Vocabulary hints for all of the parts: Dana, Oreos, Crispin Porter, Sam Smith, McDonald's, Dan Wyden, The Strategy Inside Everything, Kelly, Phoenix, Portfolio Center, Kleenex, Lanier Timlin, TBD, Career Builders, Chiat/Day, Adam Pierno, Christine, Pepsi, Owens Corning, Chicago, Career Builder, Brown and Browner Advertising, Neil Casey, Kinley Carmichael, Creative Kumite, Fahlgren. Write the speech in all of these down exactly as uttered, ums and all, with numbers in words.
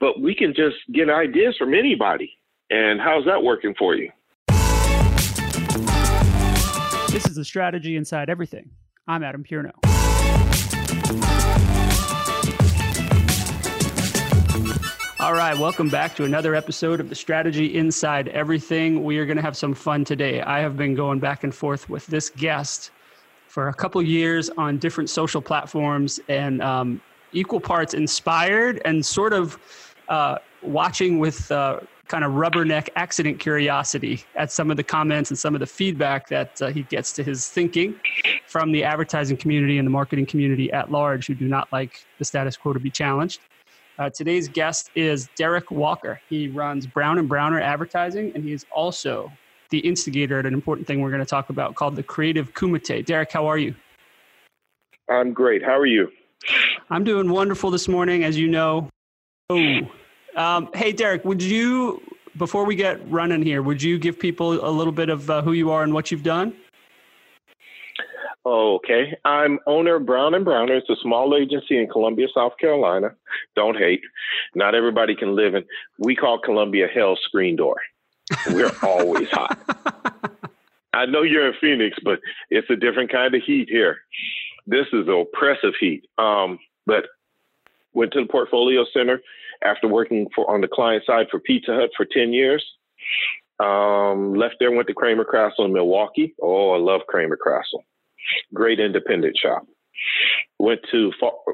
but we can just get ideas from anybody. And how's that working for you? This is The Strategy Inside Everything. I'm Adam Pierno. All right, welcome back to another episode of The Strategy Inside Everything. We are going to have some fun today. I have been going back and forth with this guest for a couple years on different social platforms, and um, equal parts inspired and sort of uh, watching with uh, kind of rubberneck accident curiosity at some of the comments and some of the feedback that uh, he gets to his thinking from the advertising community and the marketing community at large who do not like the status quo to be challenged. Uh, today's guest is Derek Walker. He runs Brown and Browner Advertising, and he is also the instigator at an important thing we're going to talk about called the Creative Kumite. Derek, how are you? I'm great. How are you? I'm doing wonderful this morning, as you know. Oh, um, hey, Derek, would you, before we get running here, would you give people a little bit of uh, who you are and what you've done? Okay. I'm owner of Brown and Browner. It's a small agency in Columbia, South Carolina. Don't hate. Not everybody can live in. We call Columbia hell's screen door. We're always hot. I know you're in Phoenix, but it's a different kind of heat here. This is oppressive heat. Um, but went to the Portfolio Center after working for on the client side for Pizza Hut for ten years. Um, left there, went to Kramer Castle in Milwaukee. Oh, I love Kramer Castle. Great independent shop. Went to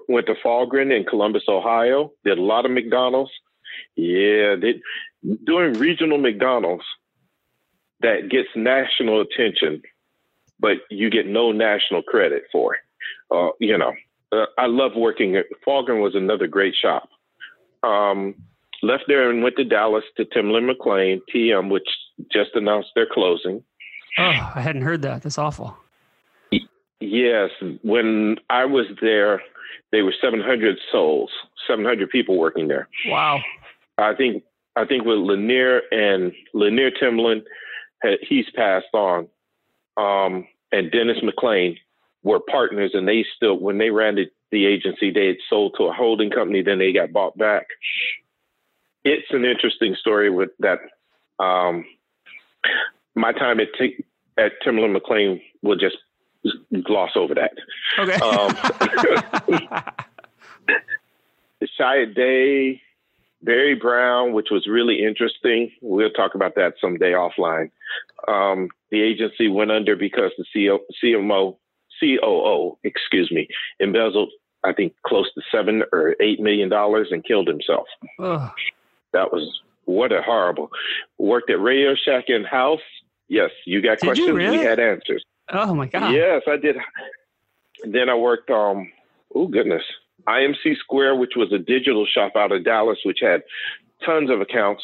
went to Fahlgren in Columbus, Ohio. Did a lot of McDonald's. Yeah, did, doing regional McDonald's that gets national attention, but you get no national credit for it. Uh, you know, uh, I love working at Fahlgren was another great shop. Um, left there and went to Dallas to Temerlin McLain, T M, which just announced their closing. Oh, I hadn't heard that. That's awful. Yes. When I was there, they were seven hundred souls, seven hundred people working there. Wow. I think, I think with Lanier and Lanier Timlin, he's passed on. Um, and Dennis McLain were partners, and they still, when they ran the, the agency, they had sold to a holding company, then they got bought back. It's an interesting story with that. Um, my time at, t- at Temerlin McLain will just gloss over that. Okay. um, Chiat/Day, Barry Brown, which was really interesting. We'll talk about that someday offline. Um, the agency went under because the C O, C M O, C O O, excuse me, embezzled, I think, close to seven or eight million dollars and killed himself. Ugh. That was what a horrible. Worked at Radio Shack in house. Yes, you got Did questions. You really? We had answers. Oh my God! Yes, I did. Then I worked. Um, oh goodness, I M C Square, which was a digital shop out of Dallas, which had tons of accounts.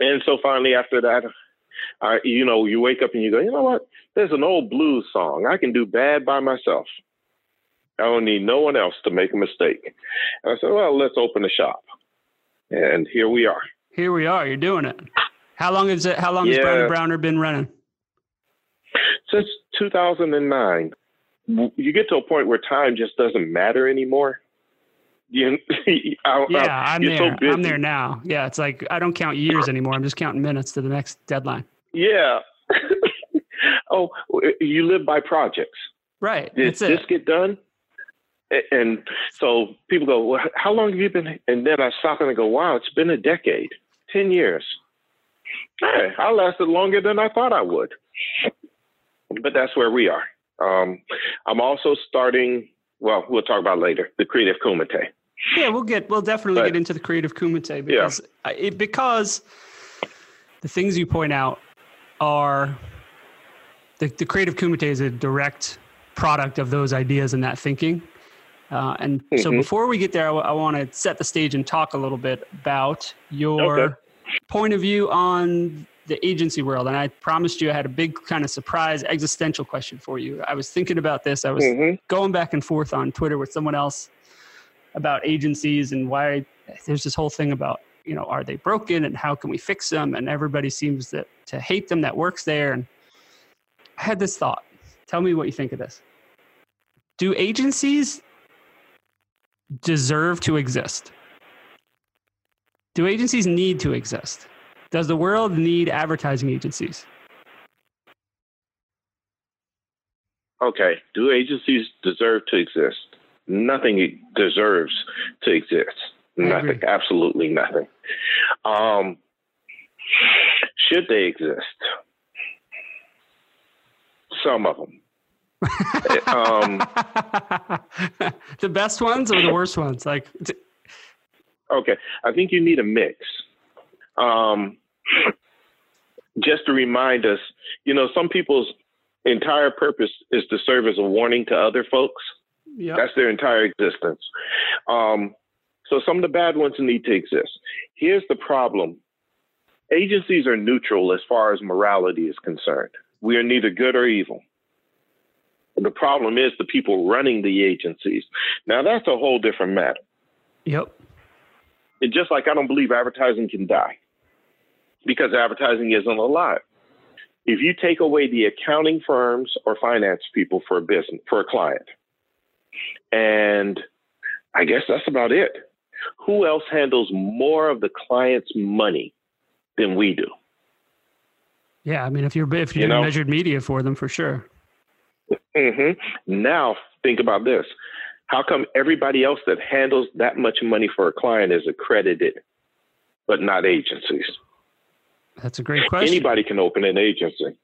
And so finally, after that, I, you know, you wake up and you go, you know what? There's an old blues song. I can do bad by myself. I don't need no one else to make a mistake. And I said, well, let's open a shop. And here we are. Here we are. You're doing it. How long is it? How long yeah. has Brown and Browner been running? Since two thousand nine, you get to a point where time just doesn't matter anymore. You, I, yeah, I, I'm you're there. So busy. I'm there now. Yeah, it's like I don't count years anymore. I'm just counting minutes to the next deadline. Yeah. Oh, you live by projects. Right. Did That's this it. Get done? And so people go, well, how long have you been? And then I stop and I go, wow, it's been a decade, ten years. Hey, I lasted longer than I thought I would. But that's where we are. Um, I'm also starting, well, we'll talk about later, the Creative Kumite. Yeah, we'll get, we'll definitely but, get into the Creative Kumite because, yeah. it, because the things you point out are, the, the Creative Kumite is a direct product of those ideas and that thinking. Uh, and mm-hmm. so before we get there, I, w- I want to set the stage and talk a little bit about your okay. point of view on the agency world. And I promised you I had a big kind of surprise existential question for you. I was thinking about this. I was mm-hmm. going back and forth on Twitter with someone else about agencies and why there's this whole thing about, you know, are they broken and how can we fix them? And everybody seems that, to hate them that works there. And I had this thought. Tell me what you think of this. Do agencies deserve to exist? Do agencies need to exist? Does the world need advertising agencies? Okay. Do agencies deserve to exist? Nothing deserves to exist. Nothing. Absolutely nothing. Um, should they exist? Some of them. um, the best ones or the worst ones? Like, t- okay. I think you need a mix. Um, just to remind us, you know, some people's entire purpose is to serve as a warning to other folks. Yep. That's their entire existence. Um, so some of the bad ones need to exist. Here's the problem. Agencies are neutral as far as morality is concerned. We are neither good or evil. The problem is the people running the agencies. Now, that's a whole different matter. Yep. And just like I don't believe advertising can die because advertising isn't alive. If you take away the accounting firms or finance people for a business, for a client, and I guess that's about it. Who else handles more of the client's money than we do? Yeah, I mean, if you're if you're you know? measured media for them, for sure. Mm-hmm. Now, think about this. How come everybody else that handles that much money for a client is accredited, but not agencies? That's a great question. Anybody can open an agency.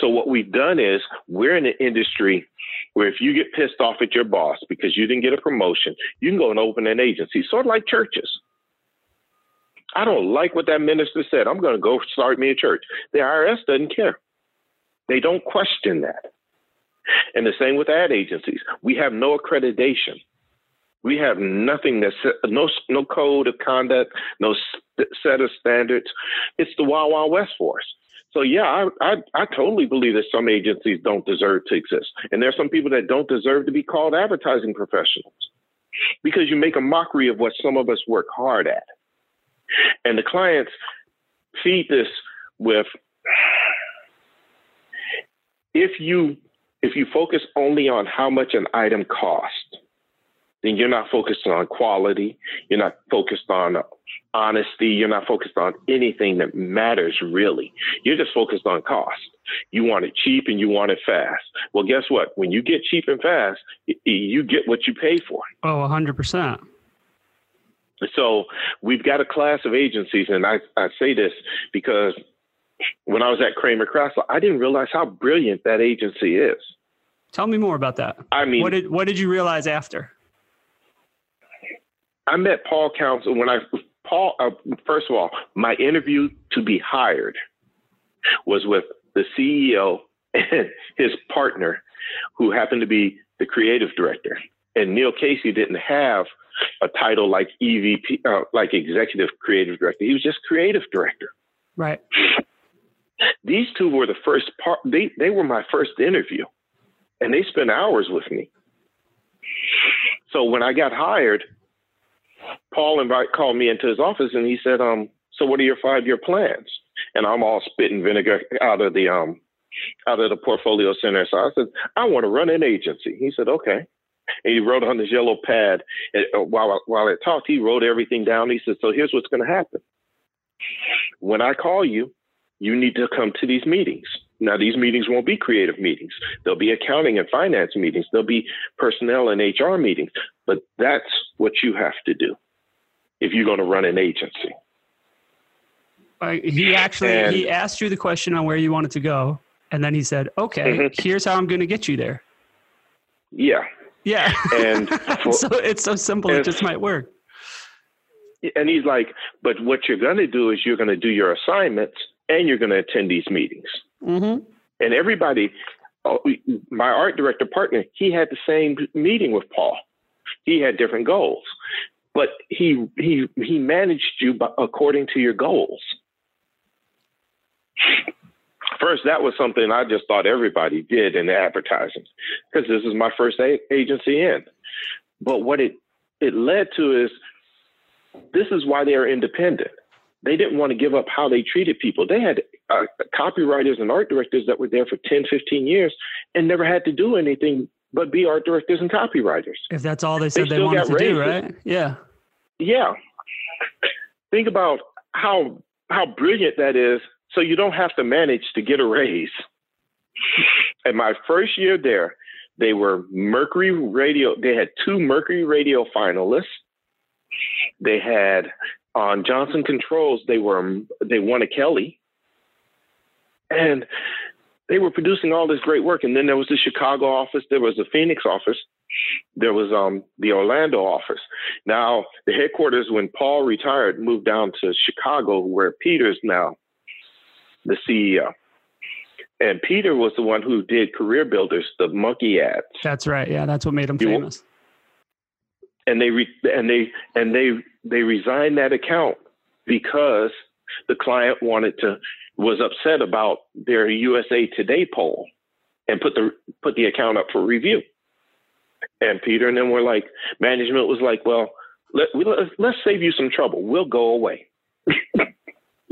So what we've done is we're in an industry where if you get pissed off at your boss because you didn't get a promotion, you can go and open an agency, sort of like churches. I don't like what that minister said. I'm going to go start me a church. The I R S doesn't care. They don't question that. And the same with ad agencies. We have no accreditation. We have nothing that's no no code of conduct, no st- set of standards. It's the Wild Wild West for us. So yeah, I, I I totally believe that some agencies don't deserve to exist, and there are some people that don't deserve to be called advertising professionals because you make a mockery of what some of us work hard at, and the clients feed this with if you. If you focus only on how much an item costs, then you're not focused on quality. You're not focused on honesty. You're not focused on anything that matters, really. You're just focused on cost. You want it cheap and you want it fast. Well, guess what? When you get cheap and fast, you get what you pay for. Oh, one hundred percent. So we've got a class of agencies, and I, I say this because when I was at Cramer-Krasselt, I didn't realize how brilliant that agency is. Tell me more about that. I mean, what did what did you realize after? I met Paul Council when I Paul. Uh, first of all, my interview to be hired was with the C E O and his partner, who happened to be the creative director. And Neil Casey didn't have a title like E V P, uh, like executive creative director. He was just creative director. Right. These two were the first part. They, they were my first interview, and they spent hours with me. So when I got hired, Paul invite, called me into his office, and he said, "Um, so what are your five-year plans?" And I'm all spit and vinegar out of the um, out of the Portfolio Center. So I said, "I want to run an agency." He said, "Okay." And he wrote on this yellow pad and, uh, while while I talked. He wrote everything down. He said, "So here's what's going to happen. When I call you, you need to come to these meetings. Now, these meetings won't be creative meetings. There'll be accounting and finance meetings. There'll be personnel and H R meetings. But that's what you have to do if you're going to run an agency." Uh, he actually and, he asked you the question on where you wanted to go. And then he said, "Okay, mm-hmm. here's how I'm going to get you there." Yeah. Yeah. And for, so it's so simple. It just might work. And he's like, "But what you're going to do is you're going to do your assignments and you're going to attend these meetings." Mm-hmm. And everybody, my art director partner, he had the same meeting with Paul. He had different goals, but he he he managed you by, according to your goals. First, that was something I just thought everybody did in advertising because this is my first a- agency in. But what it it led to is, this is why they are independent. They didn't want to give up how they treated people. They had uh, copywriters and art directors that were there for ten, fifteen years and never had to do anything but be art directors and copywriters. If that's all they said they, they wanted to do, right? Yeah. Yeah. Think about how how brilliant that is. So you don't have to manage to get a raise. And my first year there, they were Mercury Radio. They had two Mercury Radio finalists. They had on Johnson Controls. They were they won a Kelly, and they were producing all this great work. And then there was the Chicago office. There was the Phoenix office. There was um, the Orlando office. Now, the headquarters, when Paul retired, moved down to Chicago, where Peter's now the C E O. And Peter was the one who did Career Builders, the monkey ads. That's right. Yeah, that's what made him famous. And they re- and they and they they resigned that account because the client wanted to was upset about their U S A Today poll and put the put the account up for review. And Peter and them were like, management was like, well, let, we, let's, let's save you some trouble. We'll go away.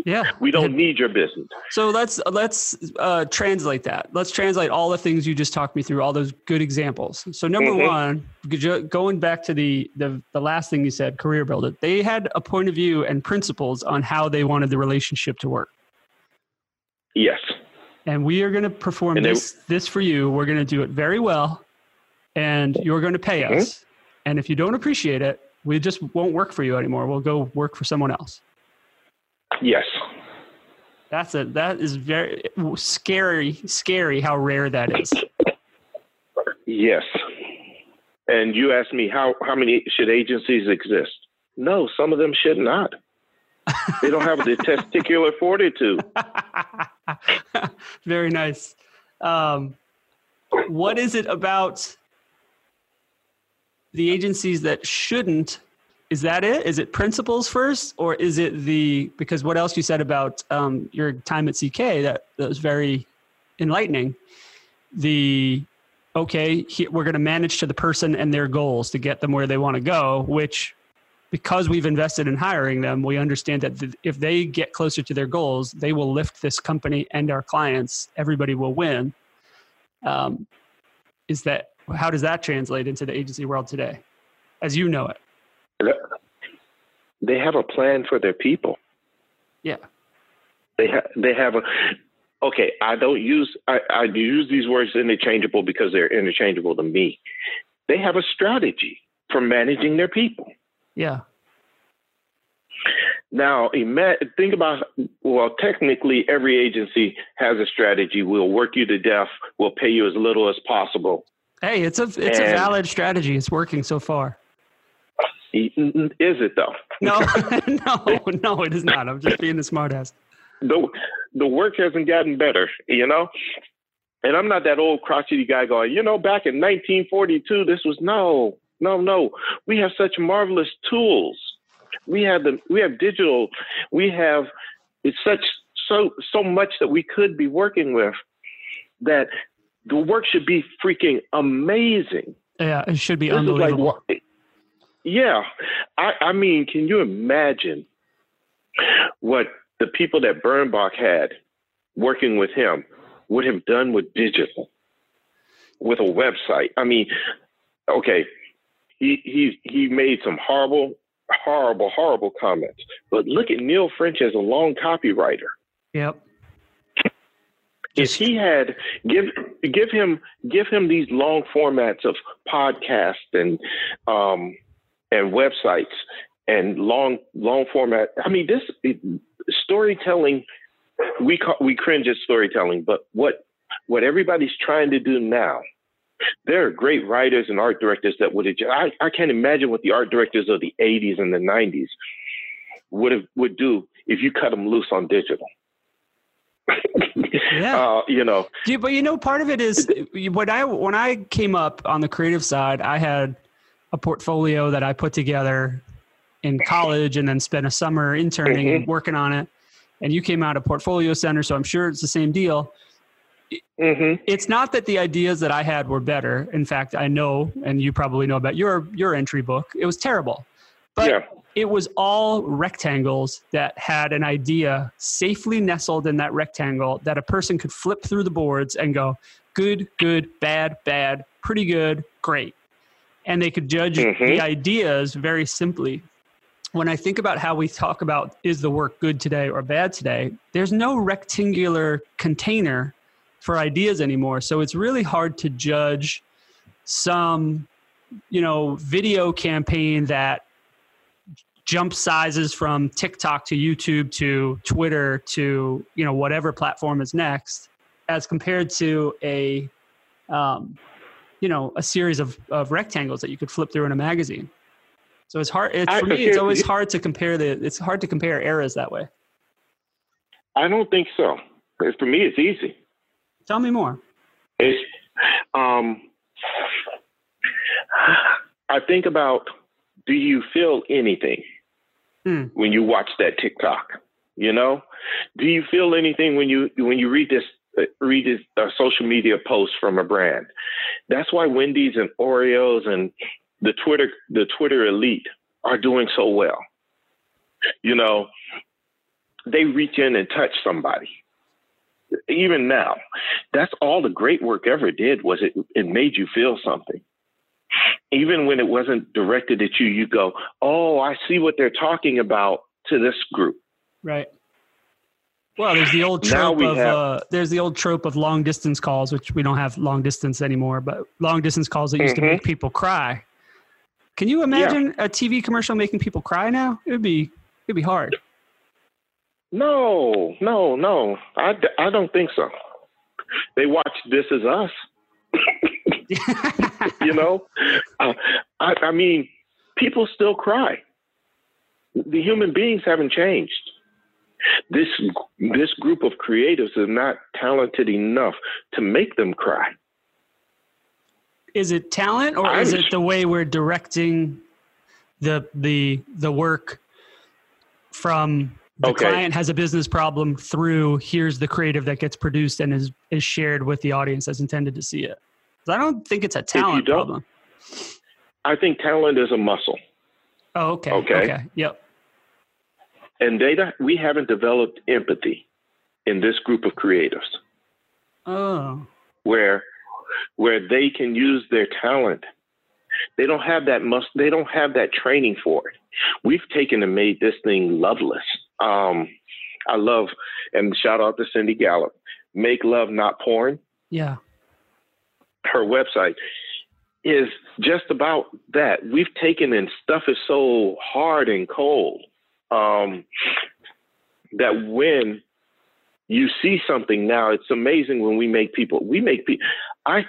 Yeah, we don't need your business. So let's let's uh, translate that. Let's translate all the things you just talked me through, all those good examples. So number mm-hmm. one, going back to the, the the last thing you said, Career Builder, they had a point of view and principles on how they wanted the relationship to work. Yes. And we are going to perform and this they, this for you. We're going to do it very well, and you're going to pay us. Mm-hmm. And if you don't appreciate it, we just won't work for you anymore. We'll go work for someone else. Yes. That's it. That is very scary, scary how rare that is. Yes. And you asked me how, how many should agencies exist? No, some of them should not. They don't have the testicular fortitude. Very nice. Um, what is it about the agencies that shouldn't? Is that it? Is it principles first, or is it the, because what else you said about um, your time at C K, that, that was very enlightening. The, okay, he, we're going to manage to the person and their goals to get them where they want to go, which because we've invested in hiring them, we understand that th- if they get closer to their goals, they will lift this company and our clients. Everybody will win. Um, is that, how does that translate into the agency world today, as you know it? They have a plan for their people. Yeah. They ha- they have a, okay, I don't use, I, I use these words interchangeable because they're interchangeable to me. They have a strategy for managing their people. Yeah. Now, think about, well, technically every agency has a strategy. We'll work you to death. We'll pay you as little as possible. Hey, it's a, it's and, a valid strategy. It's working so far. Is it though? No, no, no, it is not. I'm just being a smartass. The, the work hasn't gotten better, you know? And I'm not that old crotchety guy going, you know, back in nineteen forty-two, this was, no, no, no. We have such marvelous tools. We have the, we have digital. We have, it's such, so, so much that we could be working with that the work should be freaking amazing. Yeah, it should be this unbelievable. Yeah. I, I mean, can you imagine what the people that Bernbach had working with him would have done with digital, with a website? I mean, okay, he he he made some horrible, horrible, horrible comments. But look at Neil French as a long copywriter. Yep. If he had give give him give him these long formats of podcasts and um and websites and long, long format. I mean, this it, storytelling, we call, we cringe at storytelling, but what, what everybody's trying to do now, there are great writers and art directors that would, I, I can't imagine what the art directors of the eighties and the nineties would have, would do if you cut them loose on digital. Yeah. Uh, you know, Dude, but you know, part of it is when I, when I came up on the creative side, I had a portfolio that I put together in college and then spent a summer interning mm-hmm. and working on it. And you came out of Portfolio Center, so I'm sure it's the same deal. Mm-hmm. It's not that the ideas that I had were better. In fact, I know, and you probably know about your, your entry book, it was terrible, but yeah. It was all rectangles that had an idea safely nestled in that rectangle that a person could flip through the boards and go, good, good, bad, bad, pretty good, great. And they could judge mm-hmm. the ideas very simply. when I think about how we talk about is the work good today or bad today, there's no rectangular container for ideas anymore. So it's really hard to judge some, you know, video campaign that jump sizes from TikTok to YouTube to Twitter to, you know, whatever platform is next, as compared to a, um, you know, a series of, of rectangles that you could flip through in a magazine. So it's hard. It's, for me, it's always hard to compare the, it's hard to compare eras that way. I don't think so. For me, it's easy. Tell me more. It's, um, I think about, do you feel anything mm. when you watch that TikTok? You know, do you feel anything when you when you read this uh, read this uh, social media post from a brand? That's why Wendy's and Oreos and the Twitter the Twitter elite are doing so well. You know, they reach in and touch somebody. Even now, that's all the great work ever did was it it made you feel something. Even when it wasn't directed at you, you go, oh, I see what they're talking about to this group. Right. Well, there's the old trope of have, uh, there's the old trope of long distance calls, which we don't have long distance anymore, but long distance calls that used mm-hmm. to make people cry. Can you imagine yeah. a T V commercial making people cry now? It'd be it'd be hard. No, no, no. I, d- I don't think so. They watch This Is Us. You know, uh, I, I mean, people still cry. The human beings haven't changed. This this group of creatives is not talented enough to make them cry. Is it talent, or I'm, is it the way we're directing the the the work from the okay. client has a business problem through here's the creative that gets produced and is is shared with the audience that's intended to see it? I don't think it's a talent problem. I think talent is a muscle. Oh, okay. Okay. okay. Yep. And they don't, we haven't developed empathy in this group of creatives. Oh. Where where they can use their talent. They don't have that mus- they don't have that training for it. We've taken and made this thing loveless. Um, I love, and shout out to Cindy Gallup, Make Love Not Porn. Yeah. Her website is just about that. We've taken and stuff is so hard and cold um, that when you see something now, it's amazing when we make people, we make people, I,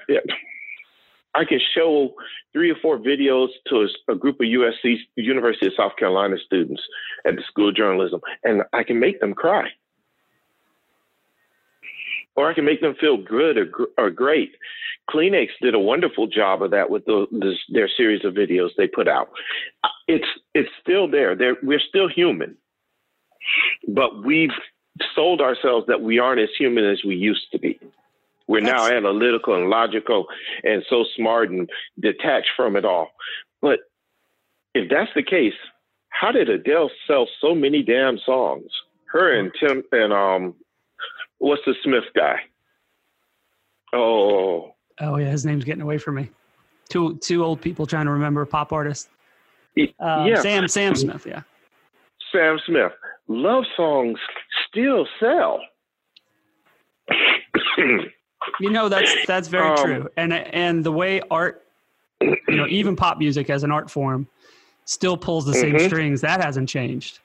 I can show three or four videos to a group of U S C, University of South Carolina students at the School of Journalism, and I can make them cry. Or I can make them feel good or, or great. Kleenex did a wonderful job of that with the, the, their series of videos they put out. It's it's still there. They're, we're still human. But we've sold ourselves that we aren't as human as we used to be. We're That's, now analytical and logical and so smart and detached from it all. But if that's the case, how did Adele sell so many damn songs? Her and Tim and... um. What's the Smith guy? Oh. Oh, yeah. His name's getting away from me. Two two old people trying to remember a pop artist. Um, yeah. Sam, Sam Smith, yeah. Sam Smith. Love songs still sell. You know, that's that's very um, true. And and the way art, you know, even pop music as an art form still pulls the mm-hmm. same strings. That hasn't changed.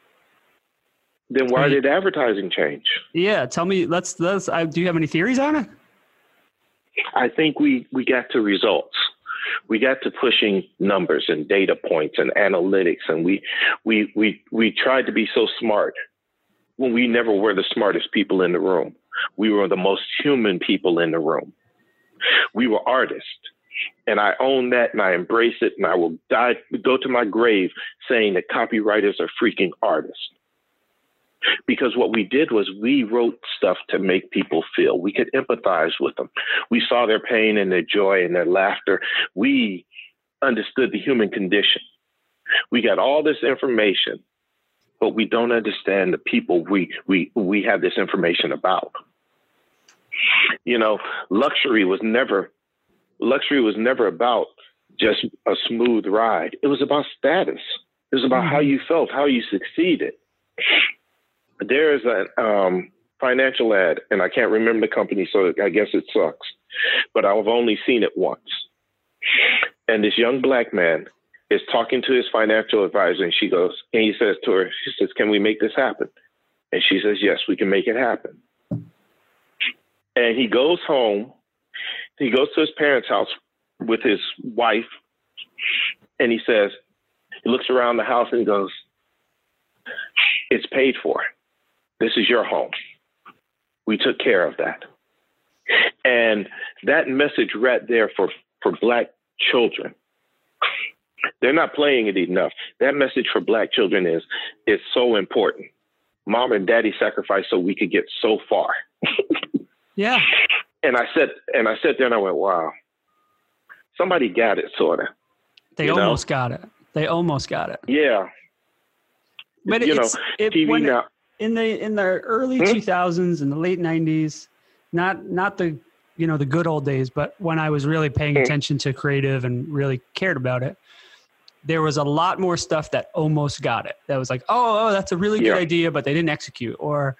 Then why did advertising change? Yeah, tell me. Let's. Let's. I, do you have any theories on it? I think we we got to results. We got to pushing numbers and data points and analytics, and we we we we tried to be so smart when we never were the smartest people in the room. We were the most human people in the room. We were artists, and I own that, and I embrace it, and I will die go to my grave saying that copywriters are freaking artists. Because what we did was we wrote stuff to make people feel. We could empathize with them. We saw their pain and their joy and their laughter. We understood the human condition. We got all this information, but we don't understand the people we we we have this information about. You know, luxury was never luxury was never about just a smooth ride. It was about status. It was about mm-hmm. how you felt, how you succeeded. There is a um, financial ad, and I can't remember the company, so I guess it sucks. But I've only seen it once. And this young black man is talking to his financial advisor, and she goes, and he says to her, she says, "Can we make this happen?" And she says, "Yes, we can make it happen." And he goes home. He goes to his parents' house with his wife, and he says, he looks around the house and goes, "It's paid for. This is your home. We took care of that." And that message right there for, for black children, they're not playing it enough. That message for black children is, it's so important. Mom and daddy sacrificed so we could get so far. Yeah. And I said, and I sat there and I went, wow, somebody got it, sort of. They you almost know? got it. They almost got it. Yeah. But you it's, know, it, T V now. in the, in the early hmm? two thousands and the late nineties, not, not the, you know, the good old days, but when I was really paying hmm. attention to creative and really cared about it, there was a lot more stuff that almost got it. That was like, oh, oh that's a really yeah. good idea, but they didn't execute, or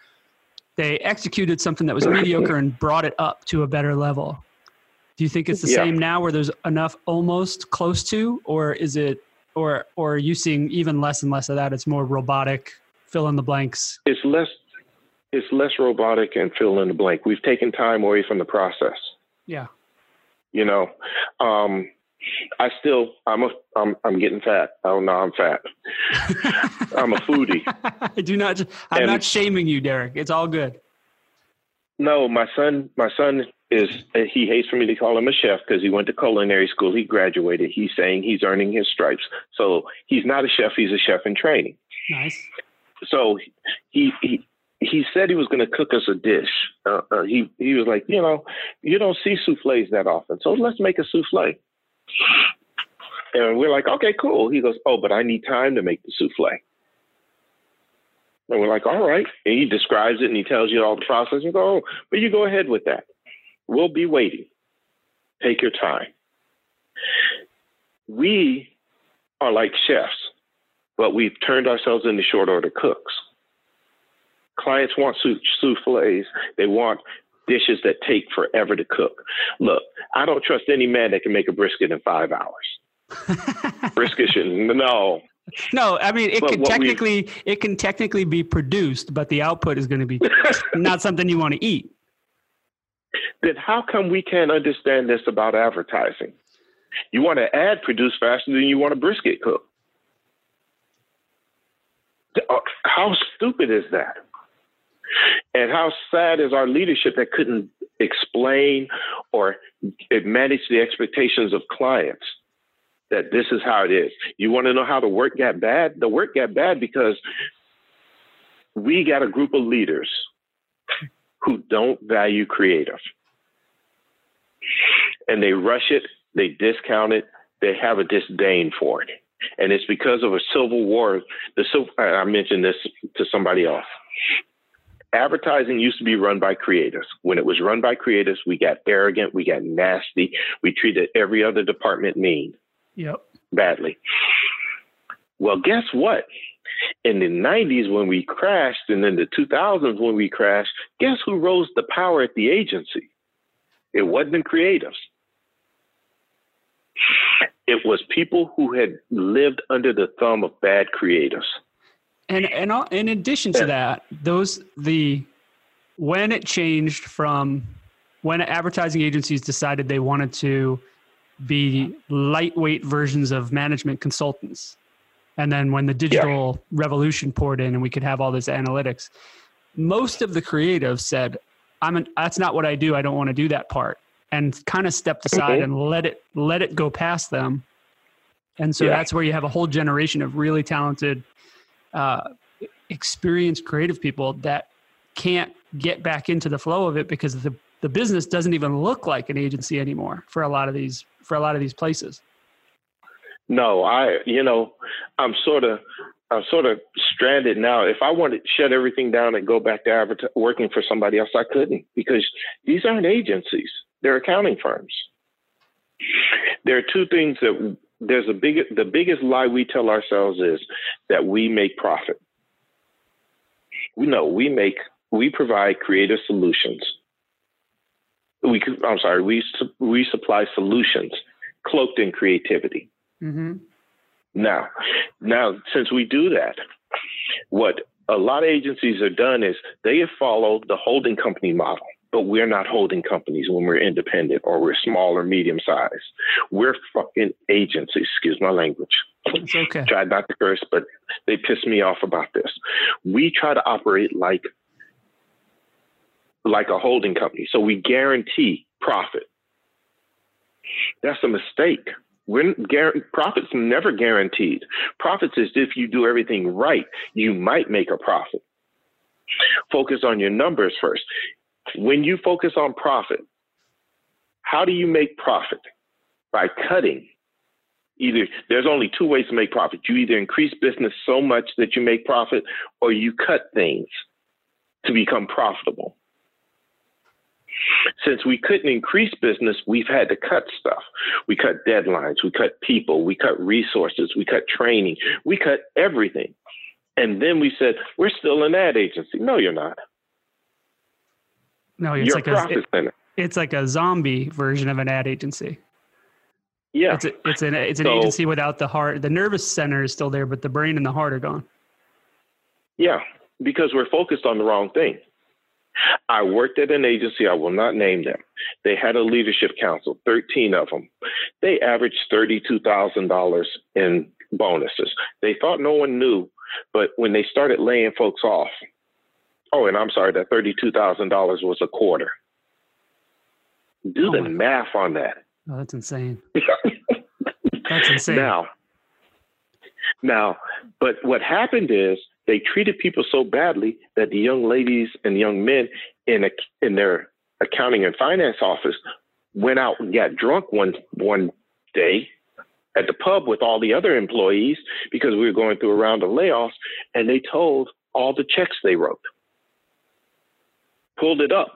they executed something that was mediocre and brought it up to a better level. Do you think it's the yeah. same now, where there's enough almost close to, or is it, or, or are you seeing even less and less of that? It's more robotic, fill in the blanks. It's less, it's less robotic and fill in the blank. We've taken time away from the process. Yeah. You know, um, I still, I'm a, I'm, I'm getting fat. Oh no, I'm fat. I'm a foodie. I do not, I'm and, not shaming you, Derek. It's all good. No, my son, my son is, he hates for me to call him a chef because he went to culinary school. He graduated. He's saying he's earning his stripes. So he's not a chef. He's a chef in training. Nice. So he, he, he said he was going to cook us a dish. Uh, uh, he, he was like, you know, you don't see soufflés that often. So let's make a soufflé. And we're like, okay, cool. He goes, oh, but I need time to make the souffle. And we're like, all right. And he describes it and he tells you all the process. You go, oh, but you go ahead with that. We'll be waiting. Take your time. We are like chefs, but we've turned ourselves into short order cooks. Clients want souffles. They want dishes that take forever to cook. Look, I don't trust any man that can make a brisket in five hours. Brisket shouldn't, no. No, I mean, it can technically, it can technically be produced, but the output is going to be not something you want to eat. Then how come we can't understand this about advertising? You want an ad produced faster than you want a brisket cooked. How stupid is that? And how sad is our leadership that couldn't explain or manage the expectations of clients that this is how it is. You want to know how the work got bad? The work got bad because we got a group of leaders who don't value creative. And they rush it, they discount it, they have a disdain for it. And it's because of a civil war. The civil, I mentioned this to somebody else. Advertising used to be run by creatives. When it was run by creatives, we got arrogant, we got nasty, we treated every other department mean. Yep. Badly. Well, guess what? In the nineties when we crashed and in the two thousands when we crashed, guess who rose to power at the agency? It wasn't the creatives. It was people who had lived under the thumb of bad creatives. And and in addition to that, those the when it changed from when advertising agencies decided they wanted to be lightweight versions of management consultants, and then when the digital yeah. revolution poured in and we could have all this analytics, most of the creatives said, "I'm an, that's not what I do. I don't want to do that part," and kind of stepped aside mm-hmm. and let it let it go past them. And so yeah. that's where you have a whole generation of really talented, uh, experienced creative people that can't get back into the flow of it because the, the business doesn't even look like an agency anymore for a lot of these, for a lot of these places. No, I, you know, I'm sort of, I'm sort of stranded now. If I wanted to shut everything down and go back to adver- working for somebody else, I couldn't, because these aren't agencies. They're accounting firms. There are two things that there's a big, the biggest lie we tell ourselves is that we make profit. We know we make, we provide creative solutions. We, I'm sorry, we, we supply solutions cloaked in creativity. Mm-hmm. Now, now, since we do that, what a lot of agencies have done is they have followed the holding company model. But we're not holding companies when we're independent or we're small or medium sized. We're fucking agencies. Excuse my language. It's okay. Tried not to curse, but they pissed me off about this. We try to operate like, like a holding company. So we guarantee profit. That's a mistake. We're, profits never guaranteed. Profits is if you do everything right, you might make a profit. Focus on your numbers first. When you focus on profit, how do you make profit? By cutting. Either there's only two ways to make profit. You either increase business so much that you make profit, or you cut things to become profitable. Since we couldn't increase business, we've had to cut stuff. We cut deadlines, we cut people, we cut resources, we cut training, we cut everything. And then we said, we're still an ad agency. No, you're not. No, it's like, a, it, it's like a zombie version of an ad agency. Yeah. It's, a, it's an, it's an so, agency without the heart. The nervous center is still there, but the brain and the heart are gone. Yeah, because we're focused on the wrong thing. I worked at an agency. I will not name them. They had a leadership council, thirteen of them. They averaged thirty-two thousand dollars in bonuses. They thought no one knew, but when they started laying folks off, oh, and I'm sorry, that thirty-two thousand dollars was a quarter. Do oh the math on that. Oh, that's insane. That's insane. Now, now, but what happened is they treated people so badly that the young ladies and young men in a, in their accounting and finance office went out and got drunk one one day at the pub with all the other employees because we were going through a round of layoffs, and they told all the checks they wrote. Pulled it up,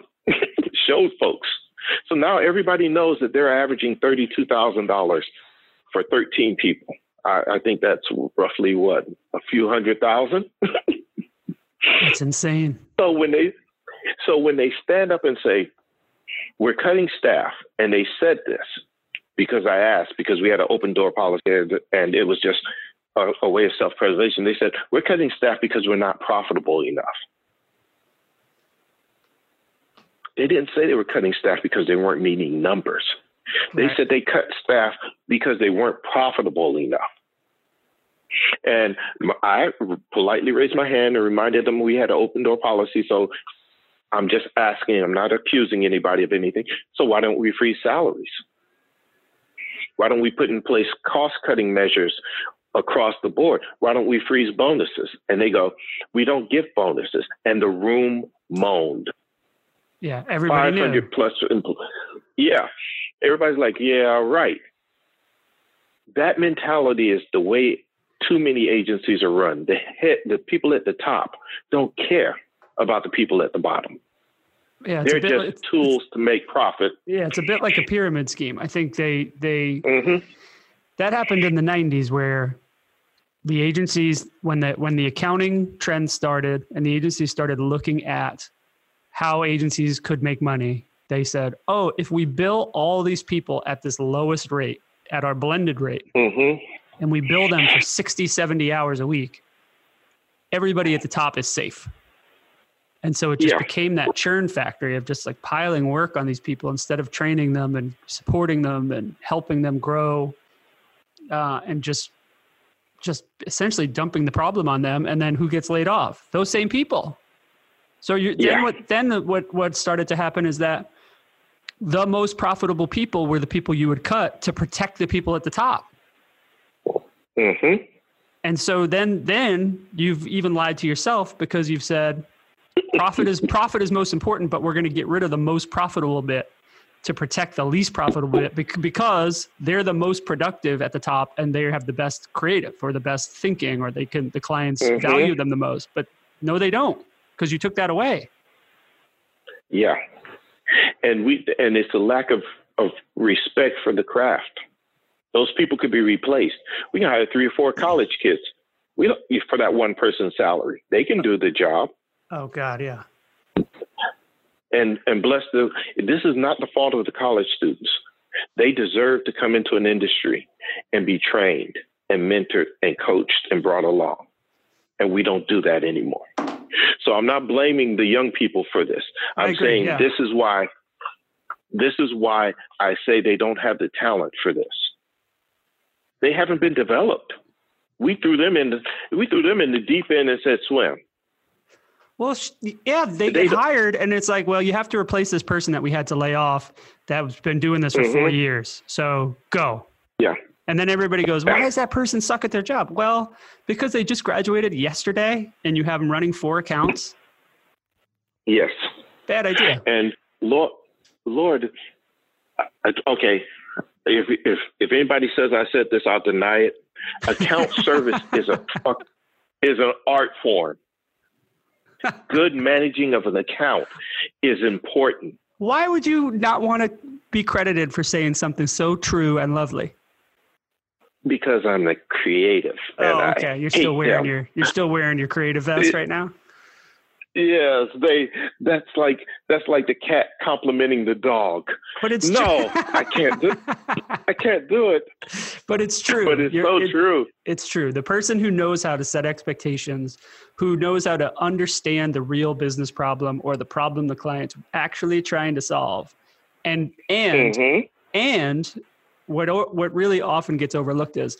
showed folks. So now everybody knows that they're averaging thirty-two thousand dollars for thirteen people. I, I think that's roughly what, a few hundred thousand? That's insane. So when they, so when they stand up and say, we're cutting staff, and they said this because I asked, because we had an open door policy and it was just a, a way of self-preservation. They said, we're cutting staff because we're not profitable enough. They didn't say they were cutting staff because they weren't meeting numbers. They right. said they cut staff because they weren't profitable enough. And I politely raised my hand and reminded them we had an open door policy. So I'm just asking, I'm not accusing anybody of anything. So why don't we freeze salaries? Why don't we put in place cost cutting measures across the board? Why don't we freeze bonuses? And they go, we don't give bonuses. And the room moaned. Yeah, everybody knew. Plus, yeah, everybody's like, yeah, right. That mentality is the way too many agencies are run. The head, the people at the top don't care about the people at the bottom. Yeah, they're just like, tools to make profit. Yeah, it's a bit like a pyramid scheme. I think they they mm-hmm. that happened in the nineties where the agencies, when the when the accounting trend started and the agencies started looking at how agencies could make money, they said, oh, if we bill all these people at this lowest rate, at our blended rate, mm-hmm. and we bill them for sixty, seventy hours a week, everybody at the top is safe. And so it just yeah. became that churn factory of just like piling work on these people instead of training them and supporting them and helping them grow, uh, and just just essentially dumping the problem on them. And then who gets laid off? Those same people. So you, then, yeah. what, then the, what, what started to happen is that the most profitable people were the people you would cut to protect the people at the top. Mm-hmm. And so then then you've even lied to yourself because you've said profit is profit is most important, but we're going to get rid of the most profitable bit to protect the least profitable bit because they're the most productive at the top and they have the best creative or the best thinking, or they can the clients mm-hmm. value them the most. But no, they don't. Because you took that away. Yeah. And we and it's a lack of, of respect for the craft. Those people could be replaced. We can hire three or four college kids. We don't for that one person's salary. They can do the job. Oh God, yeah. And and bless the. This is not the fault of the college students. They deserve to come into an industry and be trained and mentored and coached and brought along. And we don't do that anymore. So I'm not blaming the young people for this. I'm I agree, saying yeah. this is why. This is why I say they don't have the talent for this. They haven't been developed. We threw them in the, we threw them in the deep end and said, swim. Well, yeah, they, they get hired and it's like, well, you have to replace this person that we had to lay off that's been doing this for mm-hmm. four years. So go. Yeah. And then everybody goes, why does that person suck at their job? Well, because they just graduated yesterday and you have them running four accounts. Yes. Bad idea. And Lord, Lord, okay. If, if, if anybody says I said this, I'll deny it. Account service is a, is an art form. Good managing of an account is important. Why would you not want to be credited for saying something so true and lovely? Because I'm the creative. And oh, okay. I you're still wearing them. your you're still wearing your creative vest it, right now. Yes, they. That's like that's like the cat complimenting the dog. But it's no, tr- I can't do. I can't do it. But it's true. But it's You're, so it, true. It's true. The person who knows how to set expectations, who knows how to understand the real business problem or the problem the client's actually trying to solve, and and mm-hmm. and what what really often gets overlooked is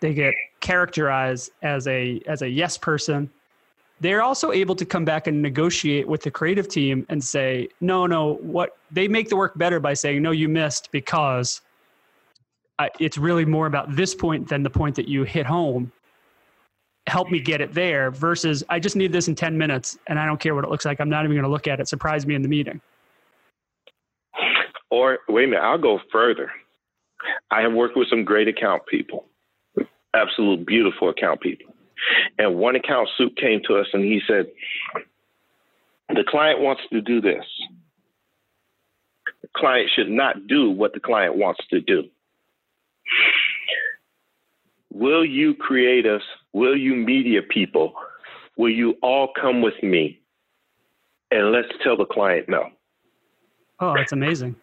they get characterized as a as a yes person. They're also able to come back and negotiate with the creative team and say, no, no, what they make the work better by saying, no, you missed because I, it's really more about this point than the point that you hit home. Help me get it there versus I just need this in ten minutes and I don't care what it looks like. I'm not even going to look at it. Surprise me in the meeting. Or wait a minute, I'll go further. I have worked with some great account people, absolute beautiful account people. And one account soup came to us and he said, the client wants to do this. The client should not do what the client wants to do. Will you create us? Will you media people? Will you all come with me? And let's tell the client no. Oh, that's amazing.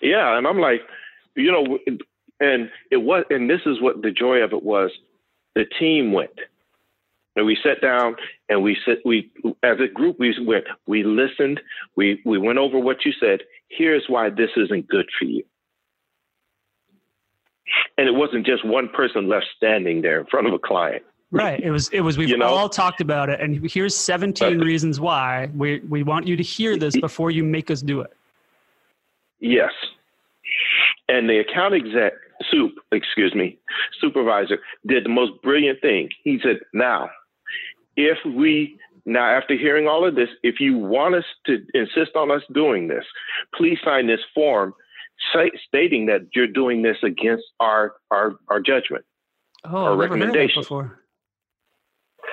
Yeah. And I'm like, you know, and it was, and this is what the joy of it was. The team went, and we sat down, and we said, we as a group we went, we listened, we we went over what you said. Here's why this isn't good for you. And it wasn't just one person left standing there in front of a client. Right. It was. It was. We've you know? all talked about it, and here's seventeen but, reasons why we we want you to hear this before you make us do it. Yes. And the account exec. Soup, excuse me, supervisor did the most brilliant thing. He said, now, if we, now after hearing all of this, if you want us to insist on us doing this, please sign this form say, stating that you're doing this against our, our, our judgment, oh, our recommendation. Before.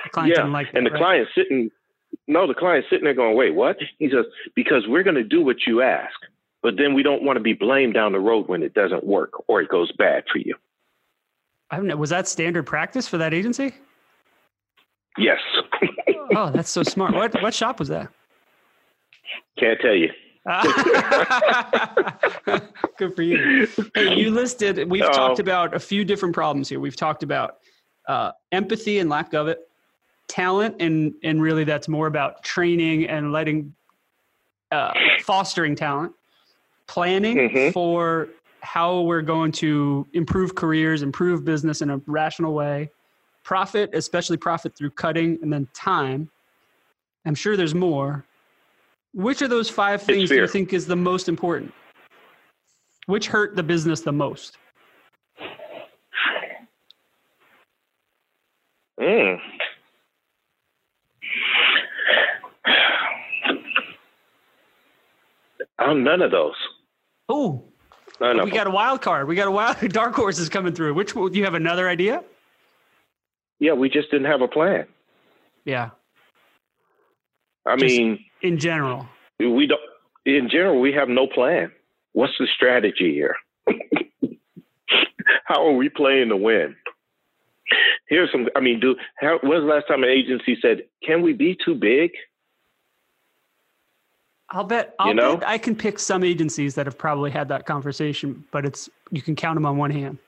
The client yeah. didn't like that, and the right? client's sitting, no, the client's sitting there going, wait, what? He says, because we're going to do what you ask. But then we don't want to be blamed down the road when it doesn't work or it goes bad for you. I don't know. Was that standard practice for that agency? Yes. Oh, that's so smart. What what shop was that? Can't tell you. Good for you. Hey, you listed, we've Uh-oh. talked about a few different problems here. We've talked about uh, empathy and lack of it, talent, and and really that's more about training and letting, uh, fostering talent. Planning mm-hmm. for how we're going to improve careers, improve business in a rational way, profit, especially profit through cutting, and then time. I'm sure there's more. Which of those five things do you think is the most important? Which hurt the business the most? Mm. I'm none of those. Oh, we got a wild card. We got a wild dark horse is coming through. Which do you have another idea? Yeah, we just didn't have a plan. Yeah. I just mean, in general, we don't. In general, we have no plan. What's the strategy here? How are we playing to win? Here's some, I mean, do, how, when's the last time an agency said, can we be too big? I'll bet, I'll you know? bet I can pick some agencies that have probably had that conversation, but it's, you can count them on one hand.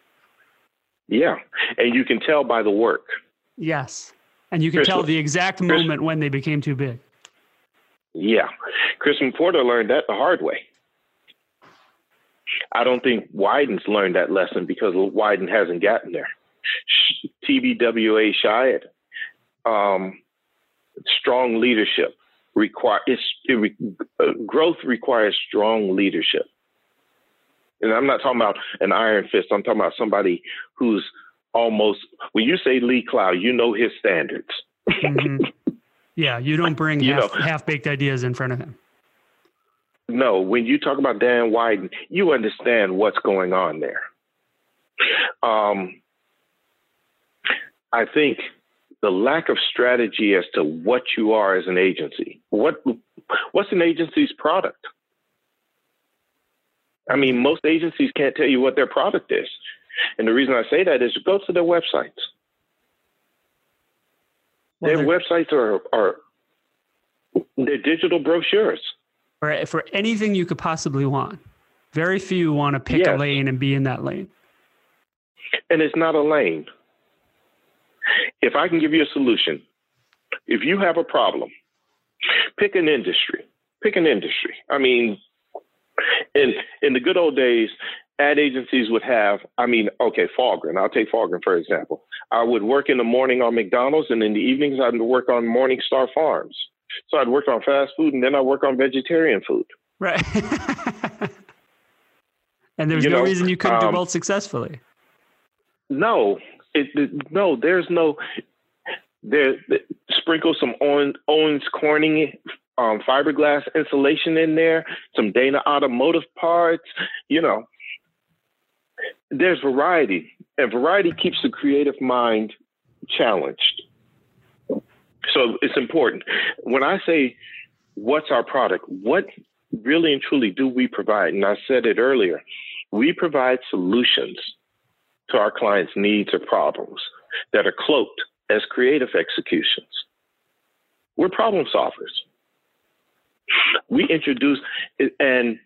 Yeah. And you can tell by the work. Yes. And you can Chris, tell the exact moment Chris, when they became too big. Yeah. Crispin Porter learned that the hard way. I don't think Wyden's learned that lesson because Wyden hasn't gotten there. T B W A Chiat, um, strong leadership. Require it's it re, uh, growth requires strong leadership, and I'm not talking about an iron fist. I'm talking about somebody who's almost. When you say Lee Cloud, you know his standards. Mm-hmm. Yeah, you don't bring you half, half-baked ideas in front of him. No, when you talk about Dan Wyden, you understand what's going on there. Um, I think. The lack of strategy as to what you are as an agency. What what's an agency's product? I mean, most agencies can't tell you what their product is. And the reason I say that is go to their websites. Well, their websites are, are they're digital brochures. For, for anything you could possibly want. Very few want to pick yes. a lane and be in that lane. And it's not a lane. If I can give you a solution, if you have a problem, pick an industry, pick an industry. I mean, in in the good old days, ad agencies would have, I mean, okay, Fahlgren, I'll take Fahlgren, for example. I would work in the morning on McDonald's, and in the evenings I'd work on Morningstar Farms. So I'd work on fast food, and then I work on vegetarian food. Right. And there was you no know, reason you couldn't um, do both successfully. No. It, it, no, there's no there. The, sprinkle some Owens, Owens Corning um, fiberglass insulation in there, some Dana automotive parts. You know, there's variety, and variety keeps the creative mind challenged. So it's important. When I say, "What's our product?" What really and truly do we provide? And I said it earlier, we provide solutions to our clients' needs or problems that are cloaked as creative executions. We're problem solvers. We introduce, and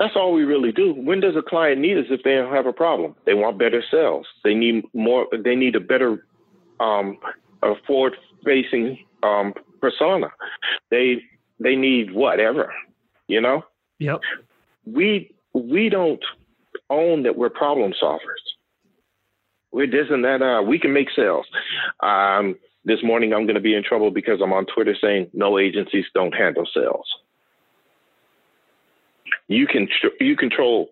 that's all we really do. When does a client need us if they don't have a problem? They want better sales. They need more. They need a better um, a forward-facing um, persona. They they need whatever, you know? Yep. We we don't own that we're problem solvers. We're this and that. Uh, we can make sales. Um, this morning I'm going to be in trouble because I'm on Twitter saying no agencies don't handle sales. You can tr- you control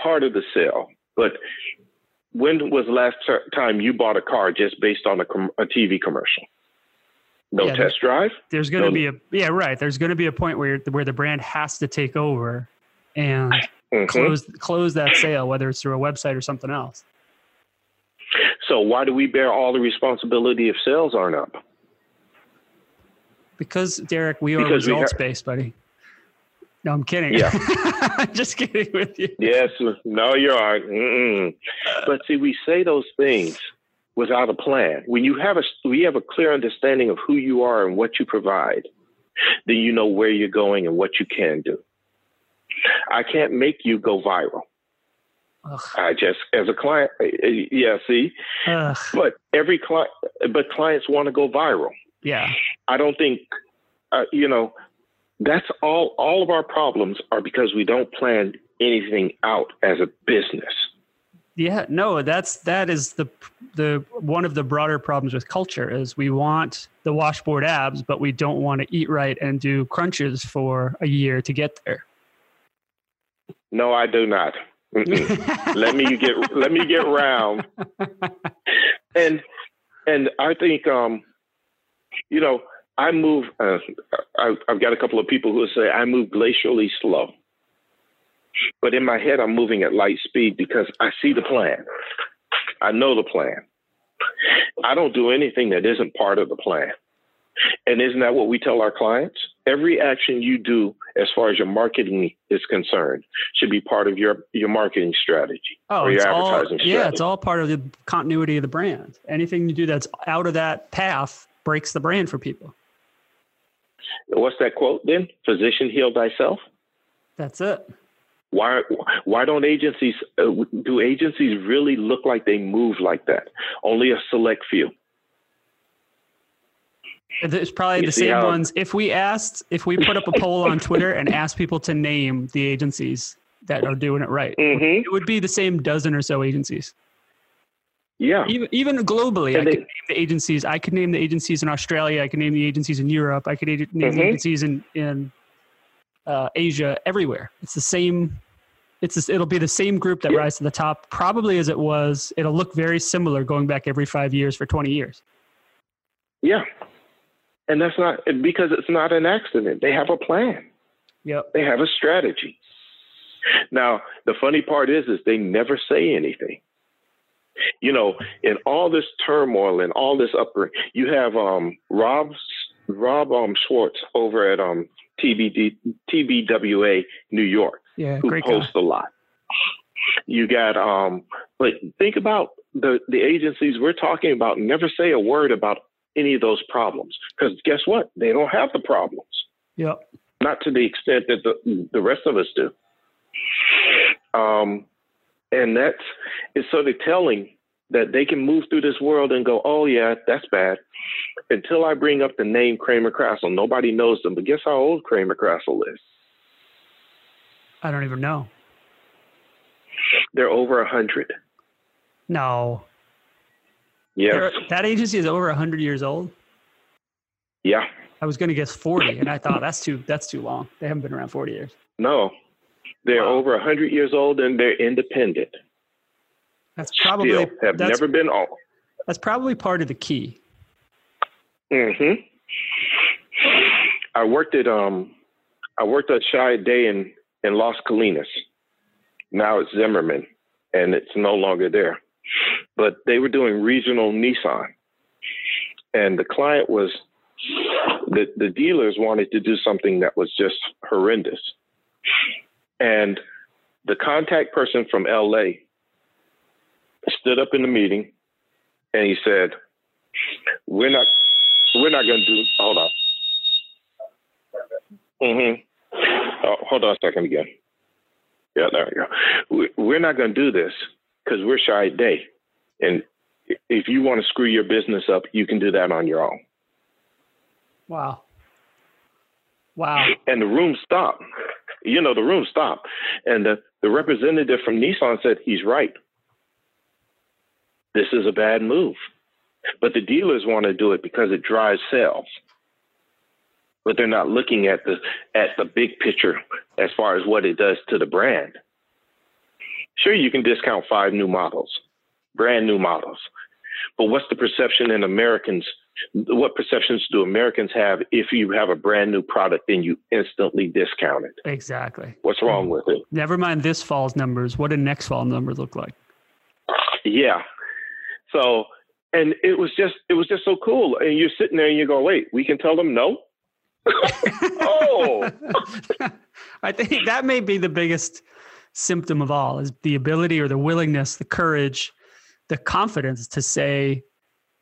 part of the sale, but when was the last ter- time you bought a car just based on a, com- a T V commercial? No yeah, test drive. There's going to no, be a yeah right. There's going to be a point where where the brand has to take over and. Mm-hmm. Close close that sale, whether it's through a website or something else. So why do we bear all the responsibility if sales aren't up? Because, Derek, we are results-based, ha- buddy. No, I'm kidding. Yeah. Just kidding with you. Yes. No, you're all right. Mm-mm. But see, we say those things without a plan. When you have a, we have a clear understanding of who you are and what you provide, then you know where you're going and what you can do. I can't make you go viral. Ugh. I just, as a client, yeah, see, Ugh. but every client, but clients want to go viral. Yeah. I don't think, uh, you know, that's all, all of our problems are because we don't plan anything out as a business. Yeah, no, that's, that is the, the, one of the broader problems with culture is we want the washboard abs, but we don't want to eat right and do crunches for a year to get there. No, I do not. let me get let me get round. And and I think um, you know, I move. Uh, I, I've got a couple of people who say I move glacially slow, but in my head I'm moving at light speed because I see the plan. I know the plan. I don't do anything that isn't part of the plan. And isn't that what we tell our clients? Every action you do as far as your marketing is concerned should be part of your, your marketing strategy oh, or your advertising all, strategy. Yeah, it's all part of the continuity of the brand. Anything you do that's out of that path breaks the brand for people. What's that quote then? Physician, heal thyself. That's it. Why, why don't agencies, uh, do agencies really look like they move like that? Only a select few. It's probably you the same how, ones. If we asked, if we put up a poll on Twitter and asked people to name the agencies that are doing it right, mm-hmm. it would be the same dozen or so agencies. Yeah. Even, even globally, and I they, could name the agencies. I could name the agencies in Australia. I could name the agencies in Europe. I could name mm-hmm. the agencies in, in uh, Asia, everywhere. It's the same. It's this, it'll be the same group that yeah. rises to the top, probably as it was. It'll look very similar going back every five years for twenty years. Yeah. And that's not because it's not an accident. They have a plan. Yep. They have a strategy. Now, the funny part is, is they never say anything. You know, in all this turmoil and all this uproar, you have um, Rob Rob um, Schwartz over at um, T B D, T B W A New York, yeah, who posts guy. a lot. You got, um, but think about the the agencies we're talking about. Never say a word about any of those problems, because guess what? They don't have the problems. Yep. Not to the extent that the the rest of us do. Um, and that's it's sort of telling that they can move through this world and go, oh yeah, that's bad. Until I bring up the name Cramer-Krasselt, nobody knows them. But guess how old Cramer-Krasselt is? I don't even know. They're over a hundred. No. Yeah, that agency is over a hundred years old. Yeah, I was going to guess forty, and I thought that's too that's too long. They haven't been around forty years. No, they're wow. over a hundred years old, and they're independent. That's probably Still have that's, never been old. That's probably part of the key. Mm-hmm. I worked at um, I worked at Chiat/Day in in Las Colinas. Now it's Zimmerman, and it's no longer there. But they were doing regional Nissan, and the client was, the, the dealers wanted to do something that was just horrendous. And the contact person from L A stood up in the meeting and he said, we're not, we're not going to do, hold on. Mm-hmm. Oh, hold on a second again. Yeah, there we go. We, we're not going to do this, because we're Chiat/Day. And if you want to screw your business up, you can do that on your own. Wow. Wow. And the room stopped. You know, the room stopped. And the, the representative from Nissan said, he's right. This is a bad move. But the dealers want to do it because it drives sales. But they're not looking at the at the big picture as far as what it does to the brand. Sure, you can discount five new models, brand new models. But what's the perception in Americans? What perceptions do Americans have if you have a brand new product and you instantly discount it? Exactly. What's wrong with it? Never mind this fall's numbers. What do next fall numbers look like? Yeah. So, and it was just, it was just so cool. And you're sitting there and you go, wait, we can tell them no? Oh. I think that may be the biggest symptom of all, is the ability or the willingness, the courage, the confidence to say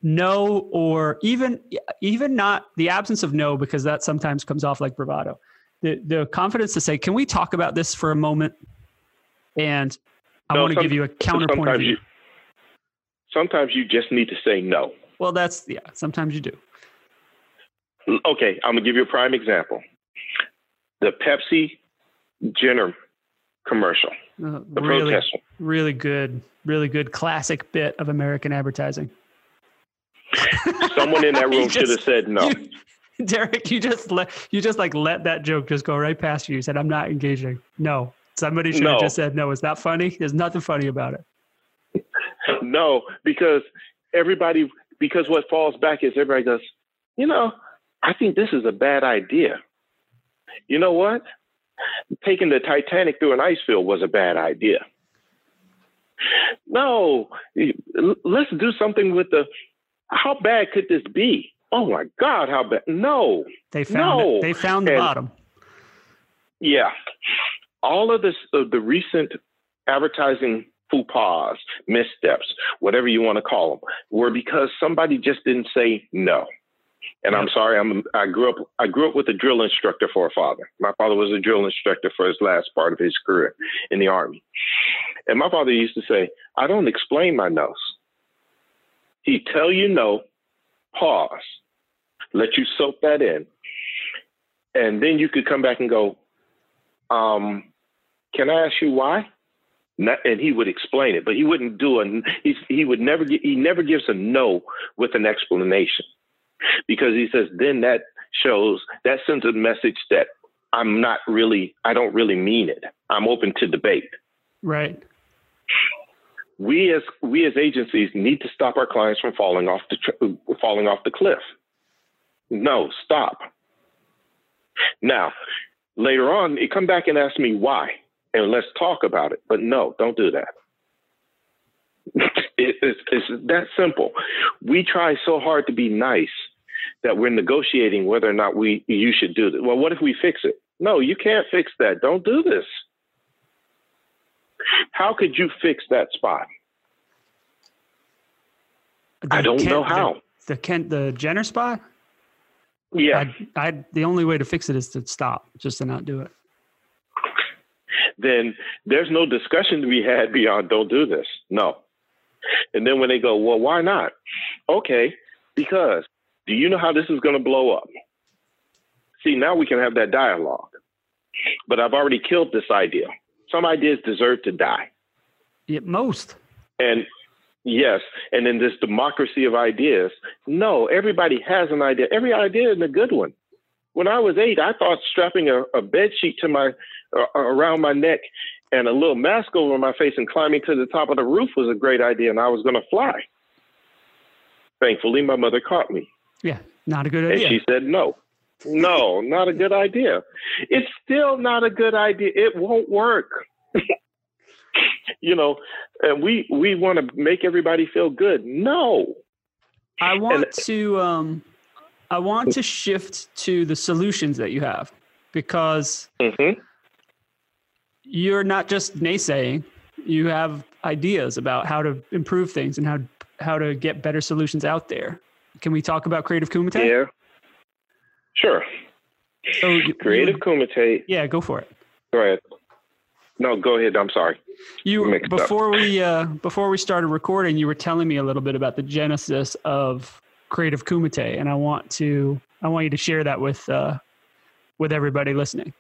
no, or even even not the absence of no, because that sometimes comes off like bravado. The the confidence to say, can we talk about this for a moment? And I no, want to give you a counterpoint of view. You, sometimes you just need to say no. Well, that's, yeah, sometimes you do. Okay, I'm going to give you a prime example. The Pepsi Jenner commercial, uh, the really, protest one. Really good, really good classic bit of American advertising. Someone in that room just, should have said no. You, Derek, you just let you just like let that joke just go right past you. You said, I'm not engaging. No, somebody should no. have just said no. It's not funny. There's nothing funny about it. No, because everybody, because what falls back is everybody goes, you know, I think this is a bad idea. You know what? Taking the Titanic through an ice field was a bad idea. No, let's do something with the, how bad could this be? oh my God, how bad. No, they found no. it. They found the and, bottom. Yeah. All of this, uh, the recent advertising faux pas, missteps, whatever you want to call them, were because somebody just didn't say no. And I'm sorry, I'm, I grew up, I grew up with a drill instructor for a father. My father was a drill instructor for his last part of his career in the Army. And my father used to say, I don't explain my no's. He'd tell you no, pause, let you soak that in. And then you could come back and go, um, can I ask you why? Not, and he would explain it, but he wouldn't do it. He, he would never, he never gives a no with an explanation. Because he says, then that shows, that sends a message that I'm not really, I don't really mean it. I'm open to debate. Right. We as we as agencies need to stop our clients from falling off the falling off the cliff. No, stop. Now, later on, they come back and ask me why, and let's talk about it. But no, don't do that. It, it's, it's that simple. We try so hard to be nice that we're negotiating whether or not we you should do this. Well, what if we fix it? No, you can't fix that. Don't do this. How could you fix that spot? The I don't Kent, know how. The, the Kent, the Jenner spot? Yeah. I'd, I'd, the only way to fix it is to stop, just to not do it. Then there's no discussion to be had beyond don't do this. No. And then when they go, well, why not? Okay, because do you know how this is going to blow up? See, now we can have that dialogue. But I've already killed this idea. Some ideas deserve to die. At most. And yes, and in this democracy of ideas, no, everybody has an idea. Every idea is a good one. When I was eight, I thought strapping a, a bed sheet to my uh, around my neck and a little mask over my face and climbing to the top of the roof was a great idea, and I was going to fly. Thankfully, my mother caught me. Yeah, not a good idea. And she said no. No, not a good idea. It's still not a good idea. It won't work. You know, and we we want to make everybody feel good. No. I want and, to um, I want to shift to the solutions that you have, because mm-hmm. you're not just naysaying. You have ideas about how to improve things and how how to get better solutions out there. Can we talk about Creative Kumite? Yeah. Sure. So, Creative Kumite. Yeah, go for it. Go ahead. No, go ahead. I'm sorry. You before up. we uh, before we started recording, you were telling me a little bit about the genesis of Creative Kumite, and I want to I want you to share that with uh, with everybody listening.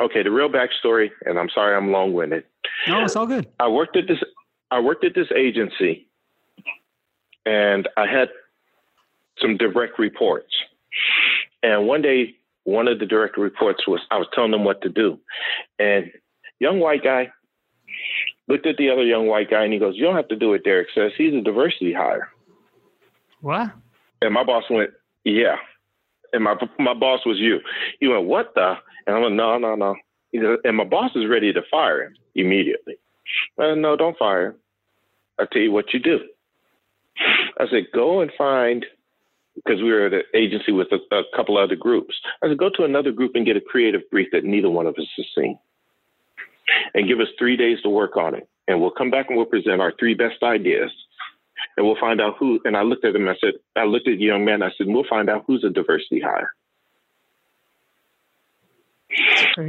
Okay, the real backstory, and I'm sorry I'm long-winded. No, it's all good. I worked at this I worked at this agency, and I had some direct reports. And one day, one of the direct reports was, I was telling them what to do. And young white guy looked at the other young white guy and he goes, you don't have to do what Derek says. He's a diversity hire. What? And my boss went, yeah. And my my boss was you. He went, what the? And I went, no, no, no. He said, and my boss is ready to fire him immediately. I said, no, don't fire him. I'll tell you what you do. I said, go and find... because we were at an agency with a, a couple other groups. I said, go to another group and get a creative brief that neither one of us has seen. And give us three days to work on it. And we'll come back and we'll present our three best ideas. And we'll find out who, and I looked at him, I said, I looked at the young man, I said, we'll find out who's a diversity hire.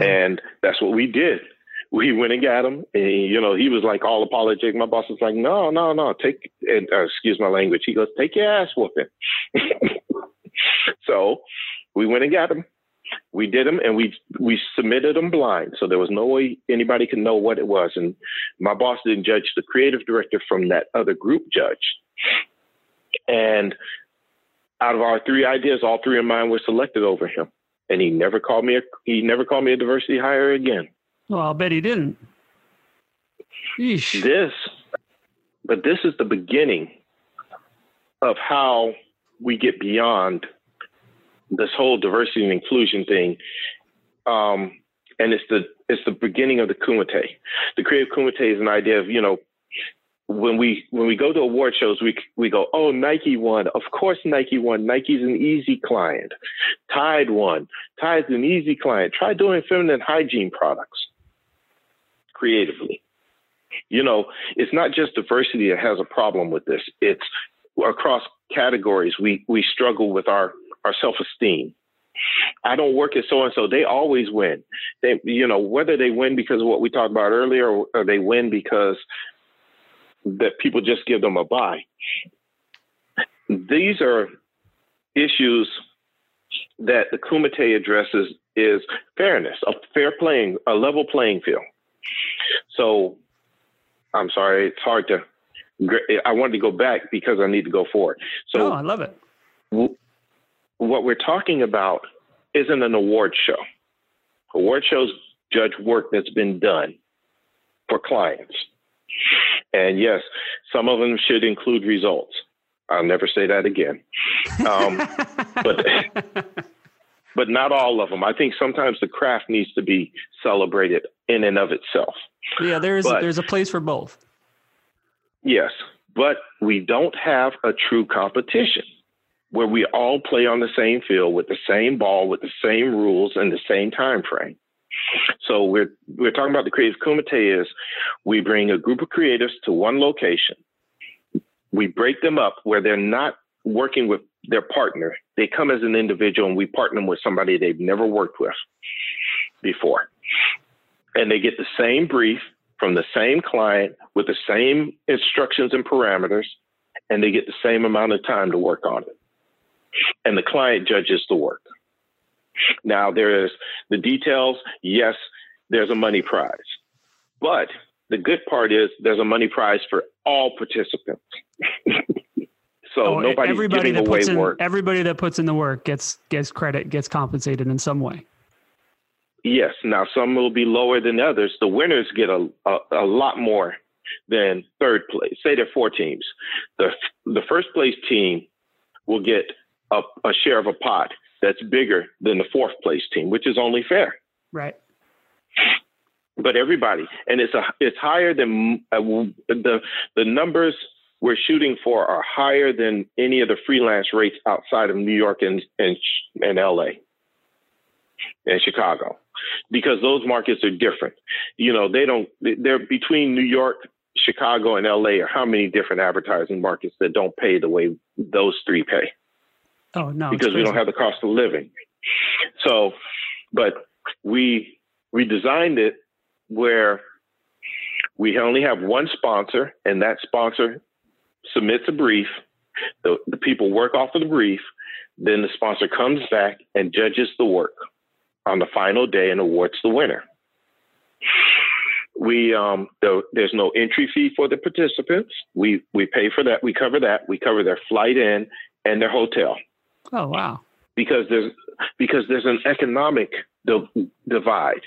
And that's what we did. We went and got him, and you know, he was like all apologetic. My boss was like, no, no, no, take, and, uh, excuse my language. He goes, take your ass whooping. So we went and got him. We did him, and we we submitted him blind. So there was no way anybody could know what it was. And my boss didn't judge. The creative director from that other group judged. And out of our three ideas, all three of mine were selected over him. And he never called me a, he never called me a diversity hire again. Well, I'll bet he didn't. Yeesh. This, but this is the beginning of how we get beyond this whole diversity and inclusion thing. Um, and it's the, it's the beginning of the Kumite. The Creative Kumite is an idea of, you know, when we when we go to award shows, we we go, oh, Nike won. Of course Nike won. Nike's an easy client. Tide won. Tide's an easy client. Try doing feminine hygiene products creatively. You know, it's not just diversity that has a problem with this. It's across categories. We we struggle with our, our self-esteem. I don't work at so-and-so. They always win. They, you know, whether they win because of what we talked about earlier, or, or they win because that people just give them a buy. These are issues that the Kumite addresses is fairness, a fair playing, a level playing field. So I'm sorry, it's hard to, I wanted to go back because I need to go forward. So oh, I love it. W- what we're talking about isn't an award show. Award shows judge work that's been done for clients. And yes, some of them should include results. I'll never say that again. Um, but but not all of them. I think sometimes the craft needs to be celebrated in and of itself. Yeah, there is but, there's a place for both. Yes, but we don't have a true competition where we all play on the same field with the same ball, with the same rules, and the same time frame. So we're we're talking about the Creative Kumite is we bring a group of creatives to one location. We break them up where they're not working with their partner. They come as an individual and we partner them with somebody they've never worked with before. And they get the same brief from the same client with the same instructions and parameters, and they get the same amount of time to work on it. And the client judges the work. Now, there is the details. Yes, there's a money prize. But the good part is there's a money prize for all participants. So oh, nobody's everybody giving that away puts in, work. Everybody that puts in the work gets gets credit, gets compensated in some way. Yes. Now, some will be lower than others. The winners get a, a, a lot more than third place. Say there are four teams. The, the first place team will get a, a share of a pot that's bigger than the fourth place team, which is only fair. Right. But everybody, and it's a, it's higher than uh, the, the numbers we're shooting for are higher than any of the freelance rates outside of New York and, and, and L A and Chicago, because those markets are different. You know, they don't, they're between New York, Chicago, and L A or how many different advertising markets that don't pay the way those three pay. Oh, no, because we don't have the cost of living. So, but we we designed it where we only have one sponsor, and that sponsor submits a brief. The, the people work off of the brief. Then the sponsor comes back and judges the work on the final day and awards the winner. We um, the, there's no entry fee for the participants. We we pay for that. We cover that. We cover their flight in and their hotel. Oh, wow. Because there's because there's an economic d- divide.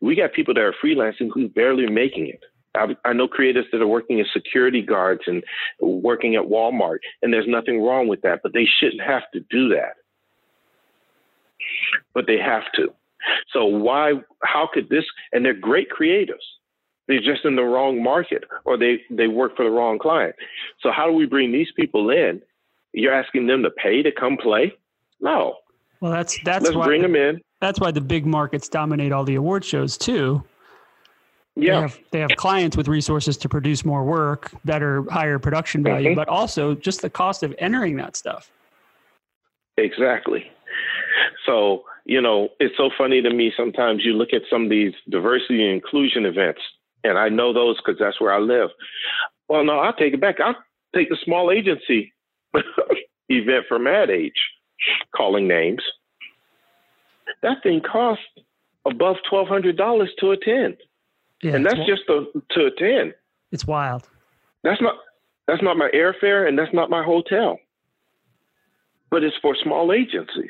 We got people that are freelancing who barely making it. I, I know creatives that are working as security guards and working at Walmart, and there's nothing wrong with that, but they shouldn't have to do that. But they have to. So why, how could this, and they're great creatives. They're just in the wrong market, or they, they work for the wrong client. So how do we bring these people in? You're asking them to pay to come play? No. Well, that's that's Let's why bring the, them in. That's why the big markets dominate all the award shows too. Yeah, they have, they have clients with resources to produce more work, better, higher production value, mm-hmm. but also just the cost of entering that stuff. Exactly. So you know, it's so funny to me sometimes. You look at some of these diversity and inclusion events, and I know those because that's where I live. Well, no, I'll take it back. I'll take the small agency event from Ad Age, calling names. That thing cost above twelve hundred dollars to attend, yeah, and that's just to, to attend. It's wild. That's not that's not my airfare, and that's not my hotel. But it's for small agencies.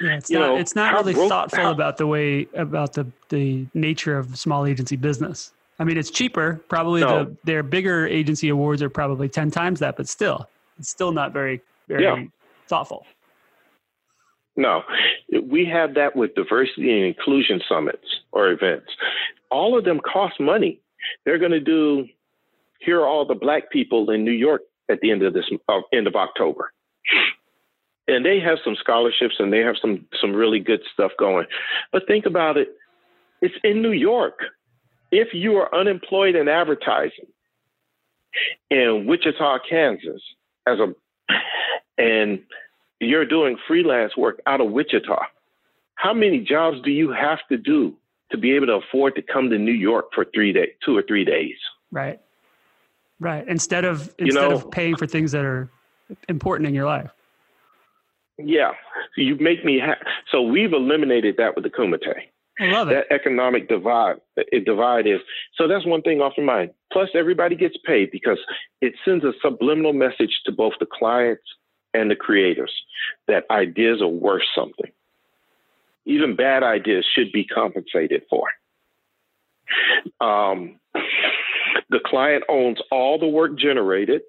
Yeah, it's you not. Know, it's not really broke, thoughtful how, about the way about the the nature of small agency business. I mean, it's cheaper. Probably no. the, their bigger agency awards are probably ten times that, but still, it's still not very, very yeah. thoughtful. No, we have that with diversity and inclusion summits or events. All of them cost money. They're going to do, here are all the black people in New York at the end of this uh, end of October. And they have some scholarships and they have some some really good stuff going. But think about it. It's in New York. If you are unemployed in advertising in Wichita, Kansas, as a and you're doing freelance work out of Wichita, how many jobs do you have to do to be able to afford to come to New York for three days, two or three days? Right. Right. Instead of, instead you know, of paying for things that are important in your life. Yeah. So you make me ha- so we've eliminated that with the Kumite. I love it. That economic divide, it divide is, so that's one thing off your mind. Plus everybody gets paid because it sends a subliminal message to both the clients and the creators that ideas are worth something. Even bad ideas should be compensated for. Um, the client owns all the work generated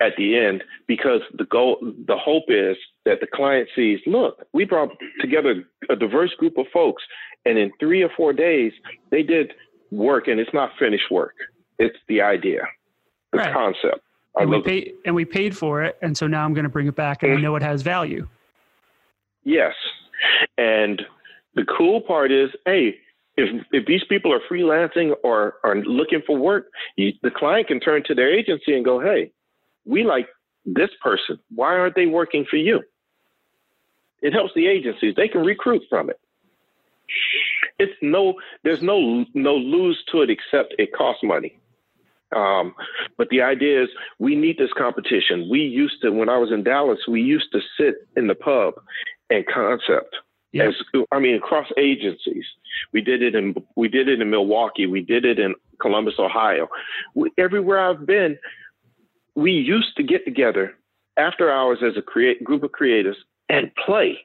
at the end because the goal, the hope is that the client sees, look, we brought together a diverse group of folks, and in three or four days, they did work, and it's not finished work. It's the idea, the right. concept. And we, paid, and we paid for it, and so now I'm going to bring it back, and mm-hmm. I know it has value. Yes. And the cool part is, hey, if if these people are freelancing or are looking for work, you, the client can turn to their agency and go, hey, we like this person. Why aren't they working for you? It helps the agencies. They can recruit from it. It's no, there's no, no lose to it except it costs money. Um, but the idea is we need this competition. We used to, when I was in Dallas, we used to sit in the pub and concept. Yes. As, I mean, across agencies, we did it in, we did it in Milwaukee. We did it in Columbus, Ohio. We, everywhere I've been, we used to get together after hours as a create, group of creators and play.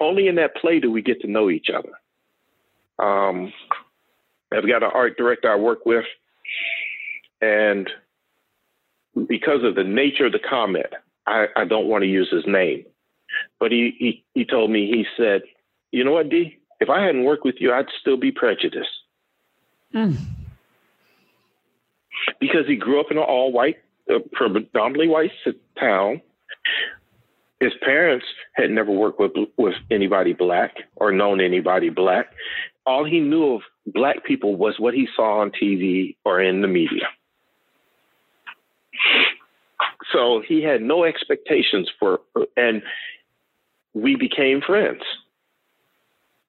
Only in that play do we get to know each other. Um, I've got an art director I work with, and because of the nature of the comment, I, I don't want to use his name. But he, he, he told me, he said, you know what, D, if I hadn't worked with you, I'd still be prejudiced. Mm. Because he grew up in an all-white, uh, predominantly white town. His parents had never worked with, with anybody black or known anybody black. All he knew of black people was what he saw on T V or in the media. So he had no expectations for, and we became friends,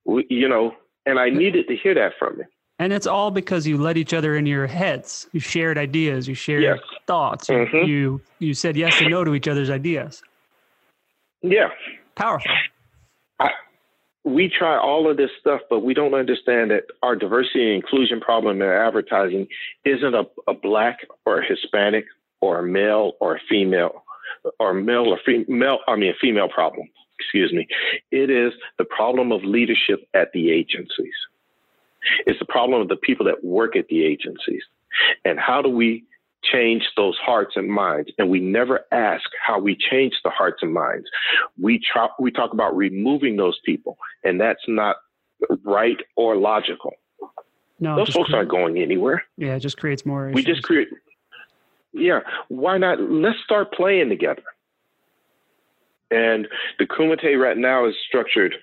we, you know, and I needed to hear that from him. And it's all because you let each other in your heads. You shared ideas, you shared yes. thoughts. Mm-hmm. You, you said yes and no to each other's ideas. Yeah. Powerful. I, we try all of this stuff, but we don't understand that our diversity and inclusion problem in advertising isn't a, a black or a Hispanic or a male or a female or male or female, I mean, a female problem, excuse me. It is the problem of leadership at the agencies. It's the problem of the people that work at the agencies. And how do we change those hearts and minds? And we never ask how we change the hearts and minds. We try, we talk about removing those people, and that's not right or logical. No, those folks cre- aren't going anywhere. Yeah, it just creates more issues. We just create. Yeah, why not? Let's start playing together. And the Kumite right now is structured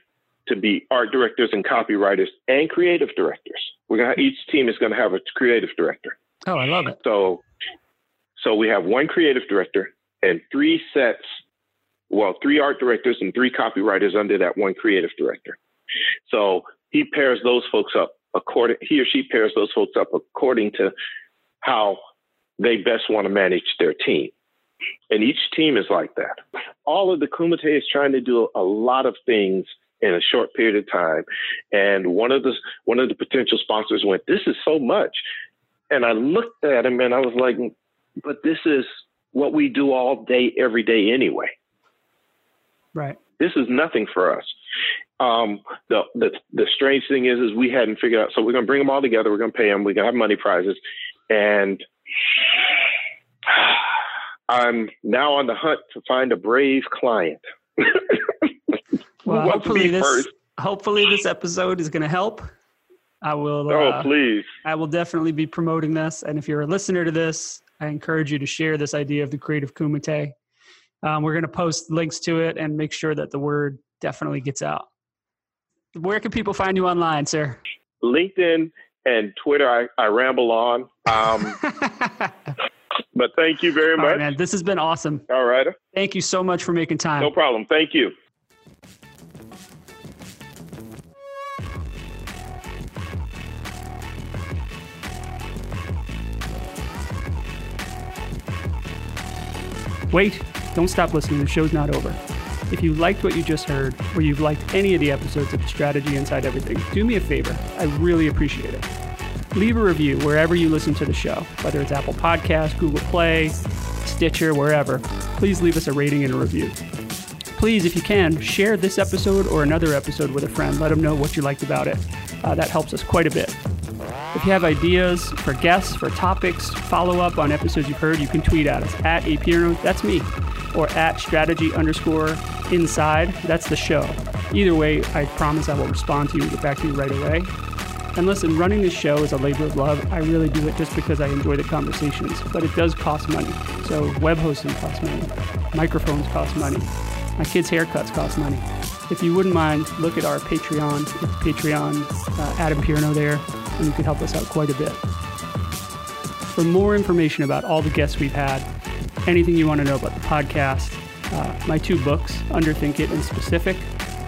to be art directors and copywriters and creative directors. We're gonna have, each team is gonna have a creative director. Oh, I love it. So, so we have one creative director and three sets, well, three art directors and three copywriters under that one creative director. So he pairs those folks up according, he or she pairs those folks up according to how they best want to manage their team. And each team is like that. All of the Kumite is trying to do a lot of things in a short period of time. And one of the, one of the potential sponsors went, this is so much. And I looked at him and I was like, but this is what we do all day, every day anyway. Right. This is nothing for us. Um, the, the, the strange thing is, is we hadn't figured out. So we're going to bring them all together. We're going to pay them. We're going to have money prizes. And I'm now on the hunt to find a brave client. Well, hopefully this, hopefully this episode is going to help. I will. Oh, uh, please. I will definitely be promoting this. And if you're a listener to this, I encourage you to share this idea of the Creative Kumite. Um, we're going to post links to it and make sure that the word definitely gets out. Where can people find you online, sir? LinkedIn and Twitter. I, I ramble on. Um, but thank you very much. All right, man. This has been awesome. All right. Thank you so much for making time. No problem. Thank you. Wait, don't stop listening. The show's not over. If you liked what you just heard, or you've liked any of the episodes of The Strategy Inside Everything, do me a favor. I really appreciate it. Leave a review wherever you listen to the show, whether it's Apple Podcasts, Google Play, Stitcher, wherever. Please leave us a rating and a review. Please, if you can, share this episode or another episode with a friend. Let them know what you liked about it. Uh, that helps us quite a bit. If you have ideas for guests, for topics, follow up on episodes you've heard, you can tweet at us at A P I R N O, that's me, or at strategy underscore inside, that's the show. Either way, I promise I will respond to you and get back to you right away. And listen, running this show is a labor of love. I really do it just because I enjoy the conversations, but it does cost money. So web hosting costs money, microphones cost money, my kids' haircuts cost money. If you wouldn't mind, look at our Patreon, Patreon, uh, Adam Pierno there, and you could help us out quite a bit. For more information about all the guests we've had, anything you want to know about the podcast, uh, my two books, Underthink It and Specific,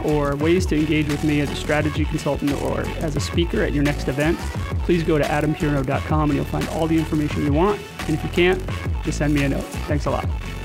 or ways to engage with me as a strategy consultant or as a speaker at your next event, please go to adam pierno dot com and you'll find all the information you want. And if you can't, just send me a note. Thanks a lot.